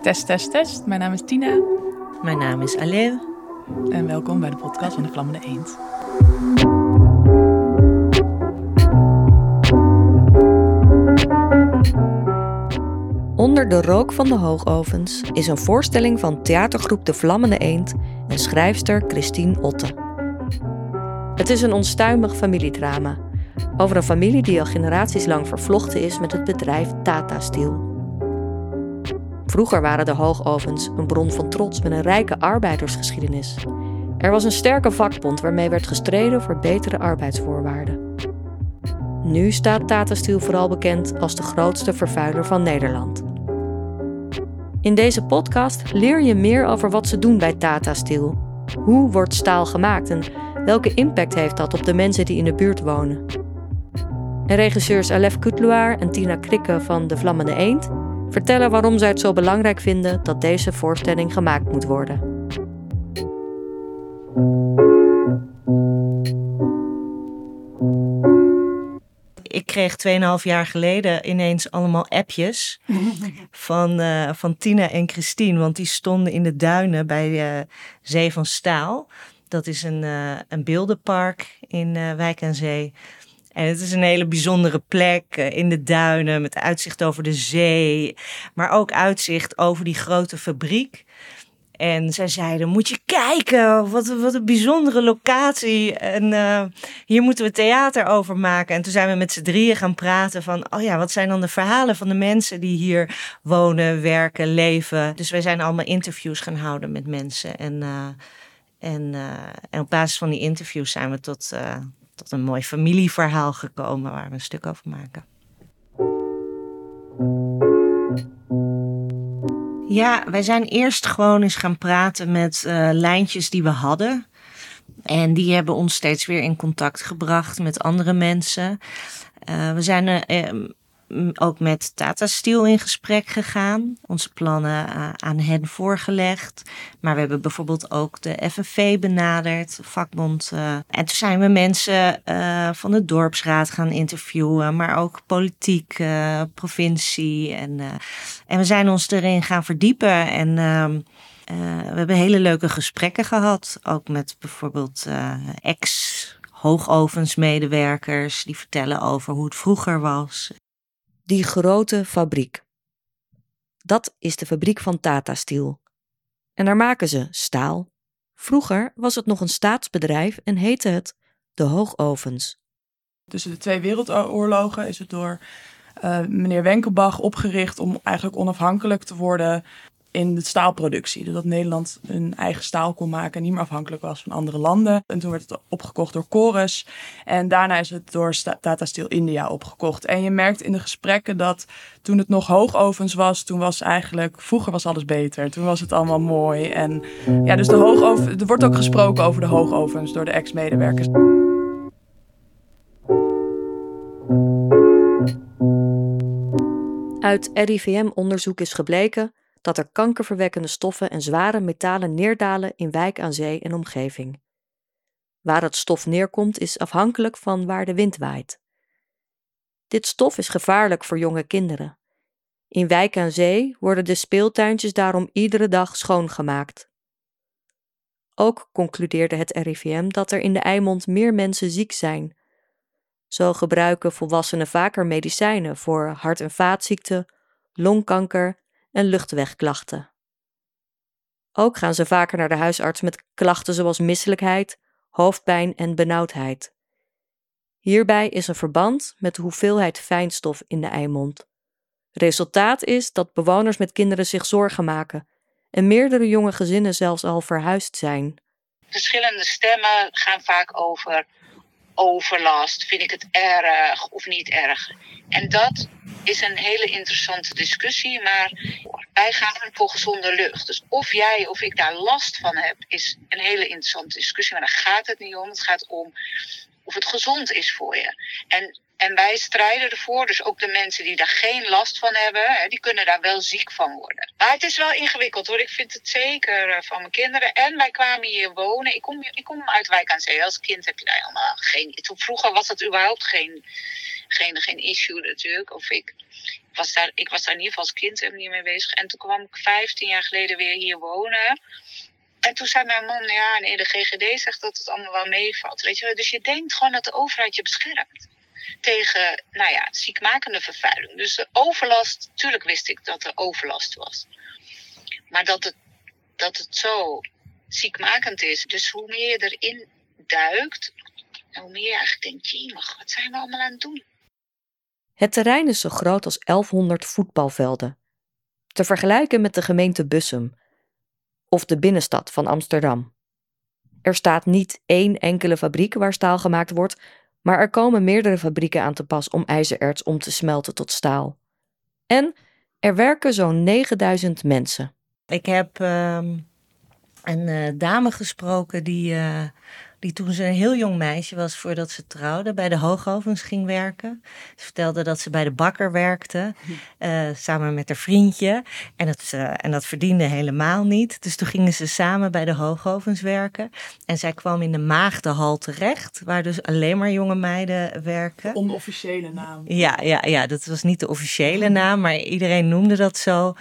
Test, test, test. Mijn naam is Tina. Mijn naam is Alev. En welkom bij de podcast van De Vlammende Eend. Onder de rook van de Hoogovens is een voorstelling van theatergroep De Vlammende Eend en schrijfster Christine Otten. Het is een onstuimig familiedrama over een familie die al generaties lang vervlochten is met het bedrijf Tata Steel. Vroeger waren de Hoogovens een bron van trots met een rijke arbeidersgeschiedenis. Er was een sterke vakbond waarmee werd gestreden voor betere arbeidsvoorwaarden. Nu staat Tata Steel vooral bekend als de grootste vervuiler van Nederland. In deze podcast leer je meer over wat ze doen bij Tata Steel. Hoe wordt staal gemaakt en welke impact heeft dat op de mensen die in de buurt wonen? En regisseurs Alev Kutluer en Tina Krikke van De Vlammende Eend vertellen waarom zij het zo belangrijk vinden dat deze voorstelling gemaakt moet worden. Ik kreeg 2,5 jaar geleden ineens allemaal appjes van Tina en Christine. Want die stonden in de duinen bij Zee van Staal. Dat is een beeldenpark in Wijk aan Zee. En het is een hele bijzondere plek in de duinen met uitzicht over de zee. Maar ook uitzicht over die grote fabriek. En zij zeiden, moet je kijken, wat een bijzondere locatie. En hier moeten we theater over maken. En toen zijn we met z'n drieën gaan praten van, oh ja, wat zijn dan de verhalen van de mensen die hier wonen, werken, leven. Dus wij zijn allemaal interviews gaan houden met mensen. En op basis van die interviews zijn we tot een mooi familieverhaal gekomen waar we een stuk over maken. Ja, wij zijn eerst gewoon eens gaan praten met lijntjes die we hadden. En die hebben ons steeds weer in contact gebracht met andere mensen. We zijn ook met Tata Steel in gesprek gegaan. Onze plannen aan hen voorgelegd. Maar we hebben bijvoorbeeld ook de FNV benaderd, vakbond. En toen zijn we mensen van de dorpsraad gaan interviewen. Maar ook politiek, provincie. En we zijn ons erin gaan verdiepen. En we hebben hele leuke gesprekken gehad. Ook met bijvoorbeeld ex-hoogovensmedewerkers. Die vertellen over hoe het vroeger was. Die grote fabriek. Dat is de fabriek van Tata Steel. En daar maken ze staal. Vroeger was het nog een staatsbedrijf en heette het de Hoogovens. Tussen de twee wereldoorlogen is het door meneer Wenkelbach opgericht om eigenlijk onafhankelijk te worden in de staalproductie. Doordat Nederland een eigen staal kon maken en niet meer afhankelijk was van andere landen. En toen werd het opgekocht door Corus. En daarna is het door Tata Steel India opgekocht. En je merkt in de gesprekken dat toen het nog Hoogovens was, toen was eigenlijk, vroeger was alles beter. Toen was het allemaal mooi. En ja, dus de Hoogovens, er wordt ook gesproken over de Hoogovens door de ex-medewerkers. Uit RIVM-onderzoek is gebleken dat er kankerverwekkende stoffen en zware metalen neerdalen in Wijk aan Zee en omgeving. Waar het stof neerkomt is afhankelijk van waar de wind waait. Dit stof is gevaarlijk voor jonge kinderen. In Wijk aan Zee worden de speeltuintjes daarom iedere dag schoongemaakt. Ook concludeerde het RIVM dat er in de IJmond meer mensen ziek zijn. Zo gebruiken volwassenen vaker medicijnen voor hart- en vaatziekten, longkanker en luchtwegklachten. Ook gaan ze vaker naar de huisarts met klachten zoals misselijkheid, hoofdpijn en benauwdheid. Hierbij is een verband met de hoeveelheid fijnstof in de IJmond. Resultaat is dat bewoners met kinderen zich zorgen maken en meerdere jonge gezinnen zelfs al verhuisd zijn. Verschillende stemmen gaan vaak over overlast, vind ik het erg of niet erg. En dat is een hele interessante discussie, maar wij gaan voor gezonde lucht. Dus of jij of ik daar last van heb, is een hele interessante discussie, maar daar gaat het niet om. Het gaat om of het gezond is voor je. En wij strijden ervoor, dus ook de mensen die daar geen last van hebben, hè, die kunnen daar wel ziek van worden. Maar het is wel ingewikkeld hoor, ik vind het zeker van mijn kinderen. En wij kwamen hier wonen, ik kom uit Wijk aan Zee, als kind heb je daar helemaal geen... Vroeger was dat überhaupt geen issue natuurlijk, of ik... Ik was daar in ieder geval als kind helemaal niet mee bezig. En toen kwam ik 15 jaar geleden weer hier wonen. En toen zei mijn man, ja, nee, de GGD zegt dat het allemaal wel meevalt. Weet je wel? Dus je denkt gewoon dat de overheid je beschermt tegen, nou ja, ziekmakende vervuiling. Dus de overlast, tuurlijk wist ik dat er overlast was. Maar dat het zo ziekmakend is. Dus hoe meer je erin duikt, hoe meer je eigenlijk denkt, jee, maar wat zijn we allemaal aan het doen? Het terrein is zo groot als 1100 voetbalvelden. Te vergelijken met de gemeente Bussum of de binnenstad van Amsterdam. Er staat niet één enkele fabriek waar staal gemaakt wordt, maar er komen meerdere fabrieken aan te pas om ijzererts om te smelten tot staal. En er werken zo'n 9000 mensen. Ik heb een dame gesproken die toen ze een heel jong meisje was voordat ze trouwde, bij de Hoogovens ging werken. Ze vertelde dat ze bij de bakker werkte, samen met haar vriendje. En dat verdiende helemaal niet. Dus toen gingen ze samen bij de Hoogovens werken. En zij kwam in de maagdenhal terecht, waar dus alleen maar jonge meiden werken. De onofficiële naam. Ja, dat was niet de officiële naam, maar iedereen noemde dat zo.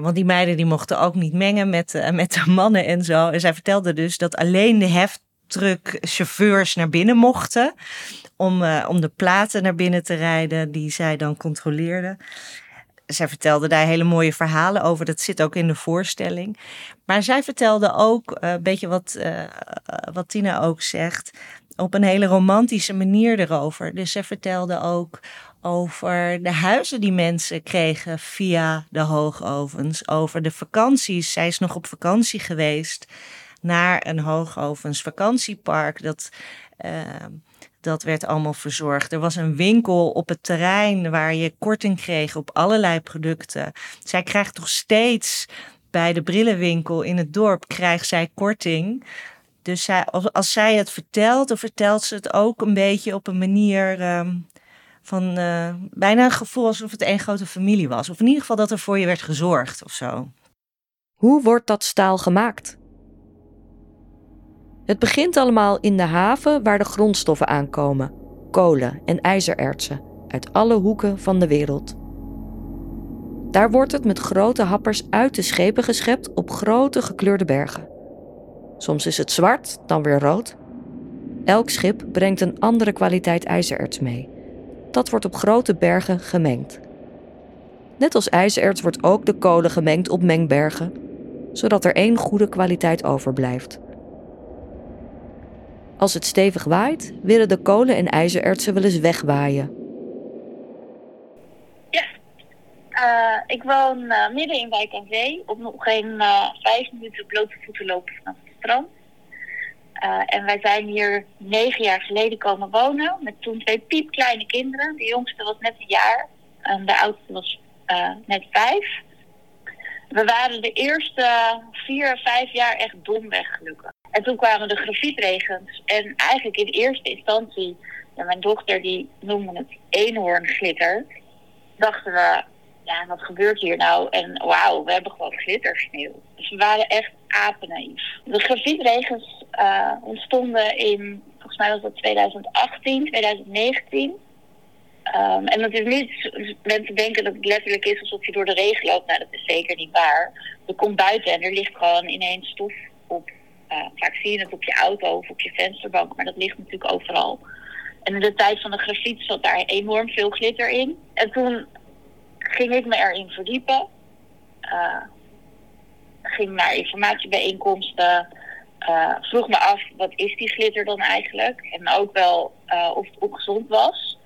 Want die meiden die mochten ook niet mengen met de mannen en zo. En zij vertelde dus dat alleen de heftruckchauffeurs naar binnen mochten. Om de platen naar binnen te rijden die zij dan controleerden. Zij vertelde daar hele mooie verhalen over. Dat zit ook in de voorstelling. Maar zij vertelde ook een beetje wat Tina ook zegt. Op een hele romantische manier erover. Dus zij vertelde ook over de huizen die mensen kregen via de Hoogovens. Over de vakanties. Zij is nog op vakantie geweest naar een Hoogovens vakantiepark. Dat werd allemaal verzorgd. Er was een winkel op het terrein waar je korting kreeg op allerlei producten. Zij krijgt nog steeds bij de brillenwinkel in het dorp krijgt zij korting. Dus als zij het vertelt, dan vertelt ze het ook een beetje op een manier van bijna een gevoel alsof het één grote familie was. Of in ieder geval dat er voor je werd gezorgd of zo. Hoe wordt dat staal gemaakt? Het begint allemaal in de haven waar de grondstoffen aankomen. Kolen en ijzerertsen uit alle hoeken van de wereld. Daar wordt het met grote happers uit de schepen geschept op grote gekleurde bergen. Soms is het zwart, dan weer rood. Elk schip brengt een andere kwaliteit ijzererts mee. Dat wordt op grote bergen gemengd. Net als ijzererts wordt ook de kolen gemengd op mengbergen, zodat er één goede kwaliteit overblijft. Als het stevig waait, willen de kolen en ijzerertsen wel eens wegwaaien. Ja, ik woon midden in Wijk aan Zee. Op nog geen 5 minuten blote voeten lopen vanaf het strand. En wij zijn hier 9 jaar geleden komen wonen. Met toen 2 piepkleine kinderen. De jongste was net 1 jaar. En de oudste was net 5. We waren de eerste 4, 5 jaar echt domweg gelukkig. En toen kwamen de grafietregens. En eigenlijk in eerste instantie, ja, mijn dochter die noemde het eenhoornglitter. Dachten we, ja, wat gebeurt hier nou? En wauw, we hebben gewoon glittersneeuw. Dus we waren echt apenaïef. De grafietregens ontstonden in, volgens mij was dat 2018, 2019. En dat is niet, mensen denken dat het letterlijk is alsof je door de regen loopt. Nou, dat is zeker niet waar. Er komt buiten en er ligt gewoon ineens stof op. Vaak zie je het op je auto of op je vensterbank, maar dat ligt natuurlijk overal. En in de tijd van de grafiet zat daar enorm veel glitter in. En toen ging ik me erin verdiepen. Ging naar informatiebijeenkomsten. Vroeg me af, wat is die glitter dan eigenlijk? En ook wel of het ook gezond was.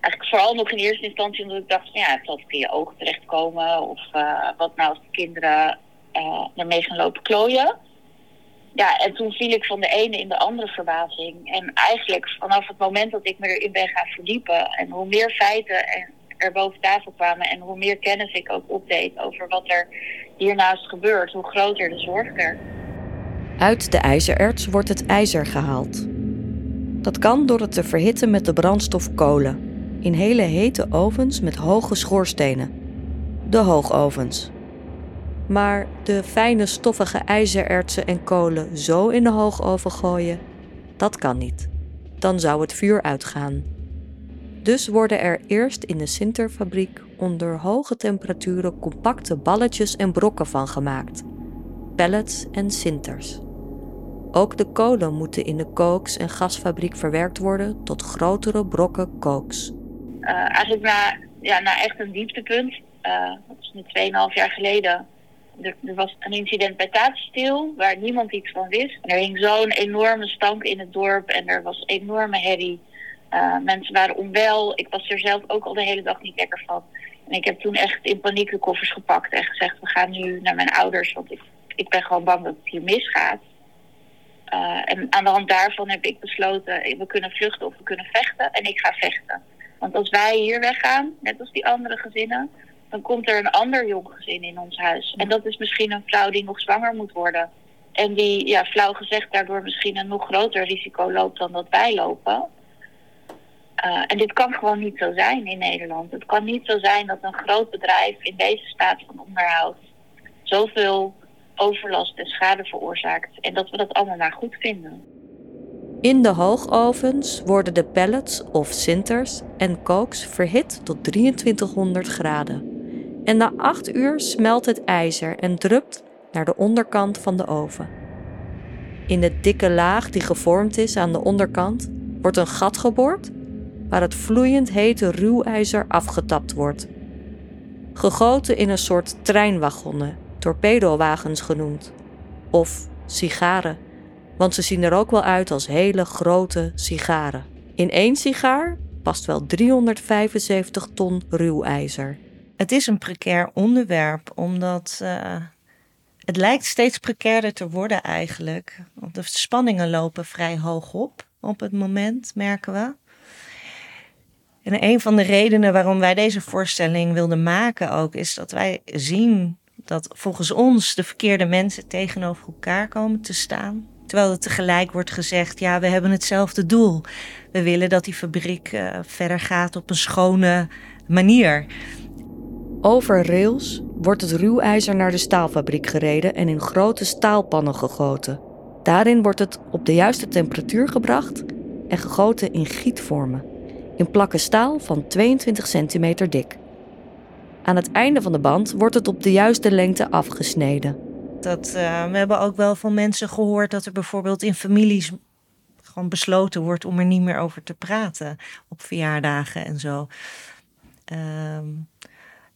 Eigenlijk vooral nog in eerste instantie omdat ik dacht, ja, het zal in je ogen terechtkomen. Of wat nou als de kinderen ermee gaan lopen klooien. Ja, en toen viel ik van de ene in de andere verbazing. En eigenlijk vanaf het moment dat ik me erin ben gaan verdiepen, en hoe meer feiten er boven tafel kwamen, en hoe meer kennis ik ook opdeed over wat er hiernaast gebeurt, hoe groter de zorg werd. Uit de ijzererts wordt het ijzer gehaald. Dat kan door het te verhitten met de brandstof kolen. In hele hete ovens met hoge schoorstenen. De hoogovens. Maar de fijne stoffige ijzerertsen en kolen zo in de hoogoven gooien, dat kan niet. Dan zou het vuur uitgaan. Dus worden er eerst in de sinterfabriek onder hoge temperaturen compacte balletjes en brokken van gemaakt, pellets en sinters. Ook de kolen moeten in de kooks- en gasfabriek verwerkt worden tot grotere brokken kooks. Als ik naar echt een dieptepunt, dat is nu 2,5 jaar geleden, er was een incident bij Tata Steel waar niemand iets van wist. En er hing zo'n enorme stank in het dorp en er was enorme herrie. Mensen waren onwel, ik was er zelf ook al de hele dag niet lekker van. En ik heb toen echt in paniek de koffers gepakt en gezegd, we gaan nu naar mijn ouders, want ik ben gewoon bang dat het hier misgaat. En aan de hand daarvan heb ik besloten, we kunnen vluchten of we kunnen vechten. En ik ga vechten. Want als wij hier weggaan, net als die andere gezinnen, dan komt er een ander jong gezin in ons huis. En dat is misschien een vrouw die nog zwanger moet worden. En die, ja, flauw gezegd, daardoor misschien een nog groter risico loopt dan dat wij lopen. En dit kan gewoon niet zo zijn in Nederland. Het kan niet zo zijn dat een groot bedrijf in deze staat van onderhoud zoveel overlast en schade veroorzaakt en dat we dat allemaal maar goed vinden. In de hoogovens worden de pellets of sinters en kooks verhit tot 2300 graden. En na 8 uur smelt het ijzer en drupt naar de onderkant van de oven. In de dikke laag die gevormd is aan de onderkant wordt een gat geboord waar het vloeiend hete ruwijzer afgetapt wordt. Gegoten in een soort treinwagonnen, torpedowagens genoemd. Of sigaren, want ze zien er ook wel uit als hele grote sigaren. In 1 sigaar past wel 375 ton ruwijzer. Het is een precair onderwerp, omdat het lijkt steeds precairder te worden eigenlijk. De spanningen lopen vrij hoog op het moment, merken we. En een van de redenen waarom wij deze voorstelling wilden maken ook, is dat wij zien dat volgens ons de verkeerde mensen tegenover elkaar komen te staan. Terwijl er tegelijk wordt gezegd, ja, we hebben hetzelfde doel. We willen dat die fabriek verder gaat op een schone manier. Over rails wordt het ruwijzer naar de staalfabriek gereden en in grote staalpannen gegoten. Daarin wordt het op de juiste temperatuur gebracht en gegoten in gietvormen. In plakken staal van 22 centimeter dik. Aan het einde van de band wordt het op de juiste lengte afgesneden. We hebben ook wel van mensen gehoord dat er bijvoorbeeld in families gewoon besloten wordt om er niet meer over te praten op verjaardagen en zo.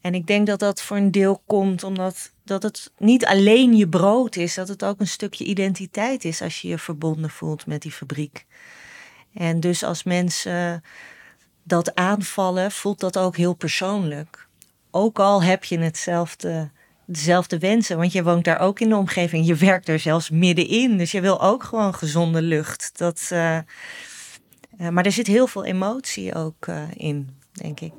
En ik denk dat dat voor een deel komt omdat het niet alleen je brood is, dat het ook een stukje identiteit is als je je verbonden voelt met die fabriek. En dus als mensen dat aanvallen, voelt dat ook heel persoonlijk. Ook al heb je dezelfde wensen, want je woont daar ook in de omgeving. Je werkt er zelfs middenin, dus je wil ook gewoon gezonde lucht. Maar er zit heel veel emotie ook in, denk ik.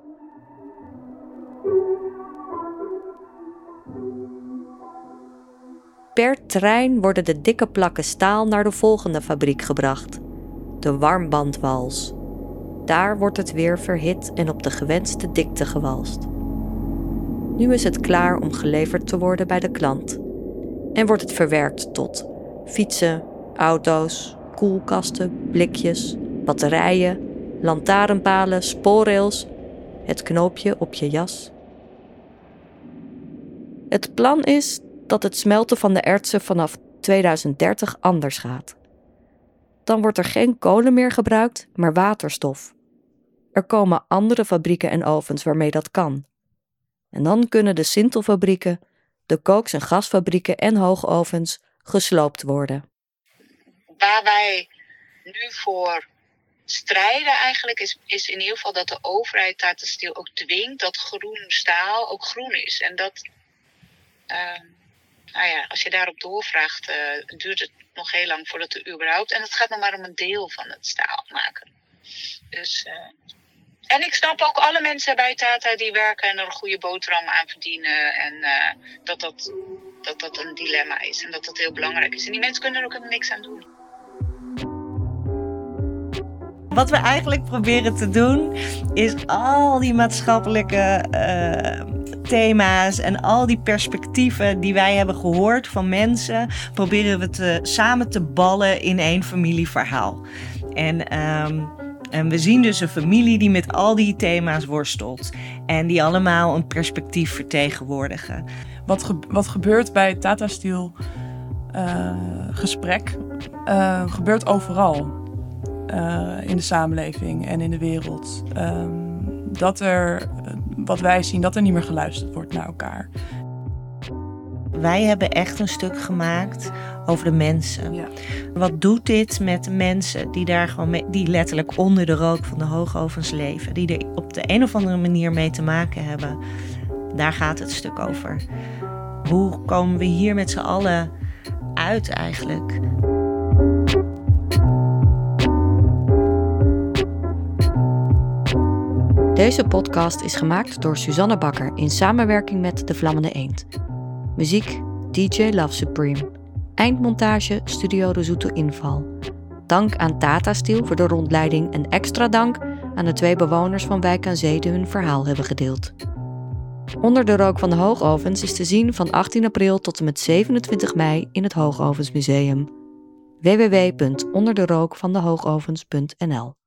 Per trein worden de dikke plakken staal naar de volgende fabriek gebracht. De warmbandwals. Daar wordt het weer verhit en op de gewenste dikte gewalst. Nu is het klaar om geleverd te worden bij de klant. En wordt het verwerkt tot fietsen, auto's, koelkasten, blikjes, batterijen, lantaarnpalen, spoorrails, het knoopje op je jas. Het plan is dat het smelten van de ertsen vanaf 2030 anders gaat. Dan wordt er geen kolen meer gebruikt, maar waterstof. Er komen andere fabrieken en ovens waarmee dat kan. En dan kunnen de sintelfabrieken, de kooks- en gasfabrieken en hoogovens gesloopt worden. Waar wij nu voor strijden eigenlijk is in ieder geval dat de overheid Tata Steel ook dwingt dat groen staal ook groen is. En dat, als je daarop doorvraagt, duurt het nog heel lang voordat er überhaupt... En het gaat nog maar om een deel van het staal maken. Dus... En ik snap ook alle mensen bij Tata die werken en er een goede boterham aan verdienen. En dat een dilemma is en dat dat heel belangrijk is. En die mensen kunnen er ook niks aan doen. Wat we eigenlijk proberen te doen is al die maatschappelijke thema's en al die perspectieven die wij hebben gehoord van mensen, proberen we samen te ballen in één familieverhaal. En En we zien dus een familie die met al die thema's worstelt en die allemaal een perspectief vertegenwoordigen. Wat gebeurt bij het Tata Steel gesprek, gebeurt overal in de samenleving en in de wereld. Dat er, wat wij zien, dat er niet meer geluisterd wordt naar elkaar. Wij hebben echt een stuk gemaakt over de mensen. Ja. Wat doet dit met de mensen die daar gewoon die letterlijk onder de rook van de Hoogovens leven, die er op de een of andere manier mee te maken hebben? Daar gaat het stuk over. Hoe komen we hier met z'n allen uit eigenlijk? Deze podcast is gemaakt door Suzanne Bakker in samenwerking met De Vlammende Eend. Muziek, DJ Love Supreme. Eindmontage, Studio de Zoete Inval. Dank aan Tata Steel voor de rondleiding en extra dank aan de 2 bewoners van Wijk aan Zee die hun verhaal hebben gedeeld. Onder de rook van de Hoogovens is te zien van 18 april tot en met 27 mei in het Hoogovensmuseum. www.onderderookvandehoogovens.nl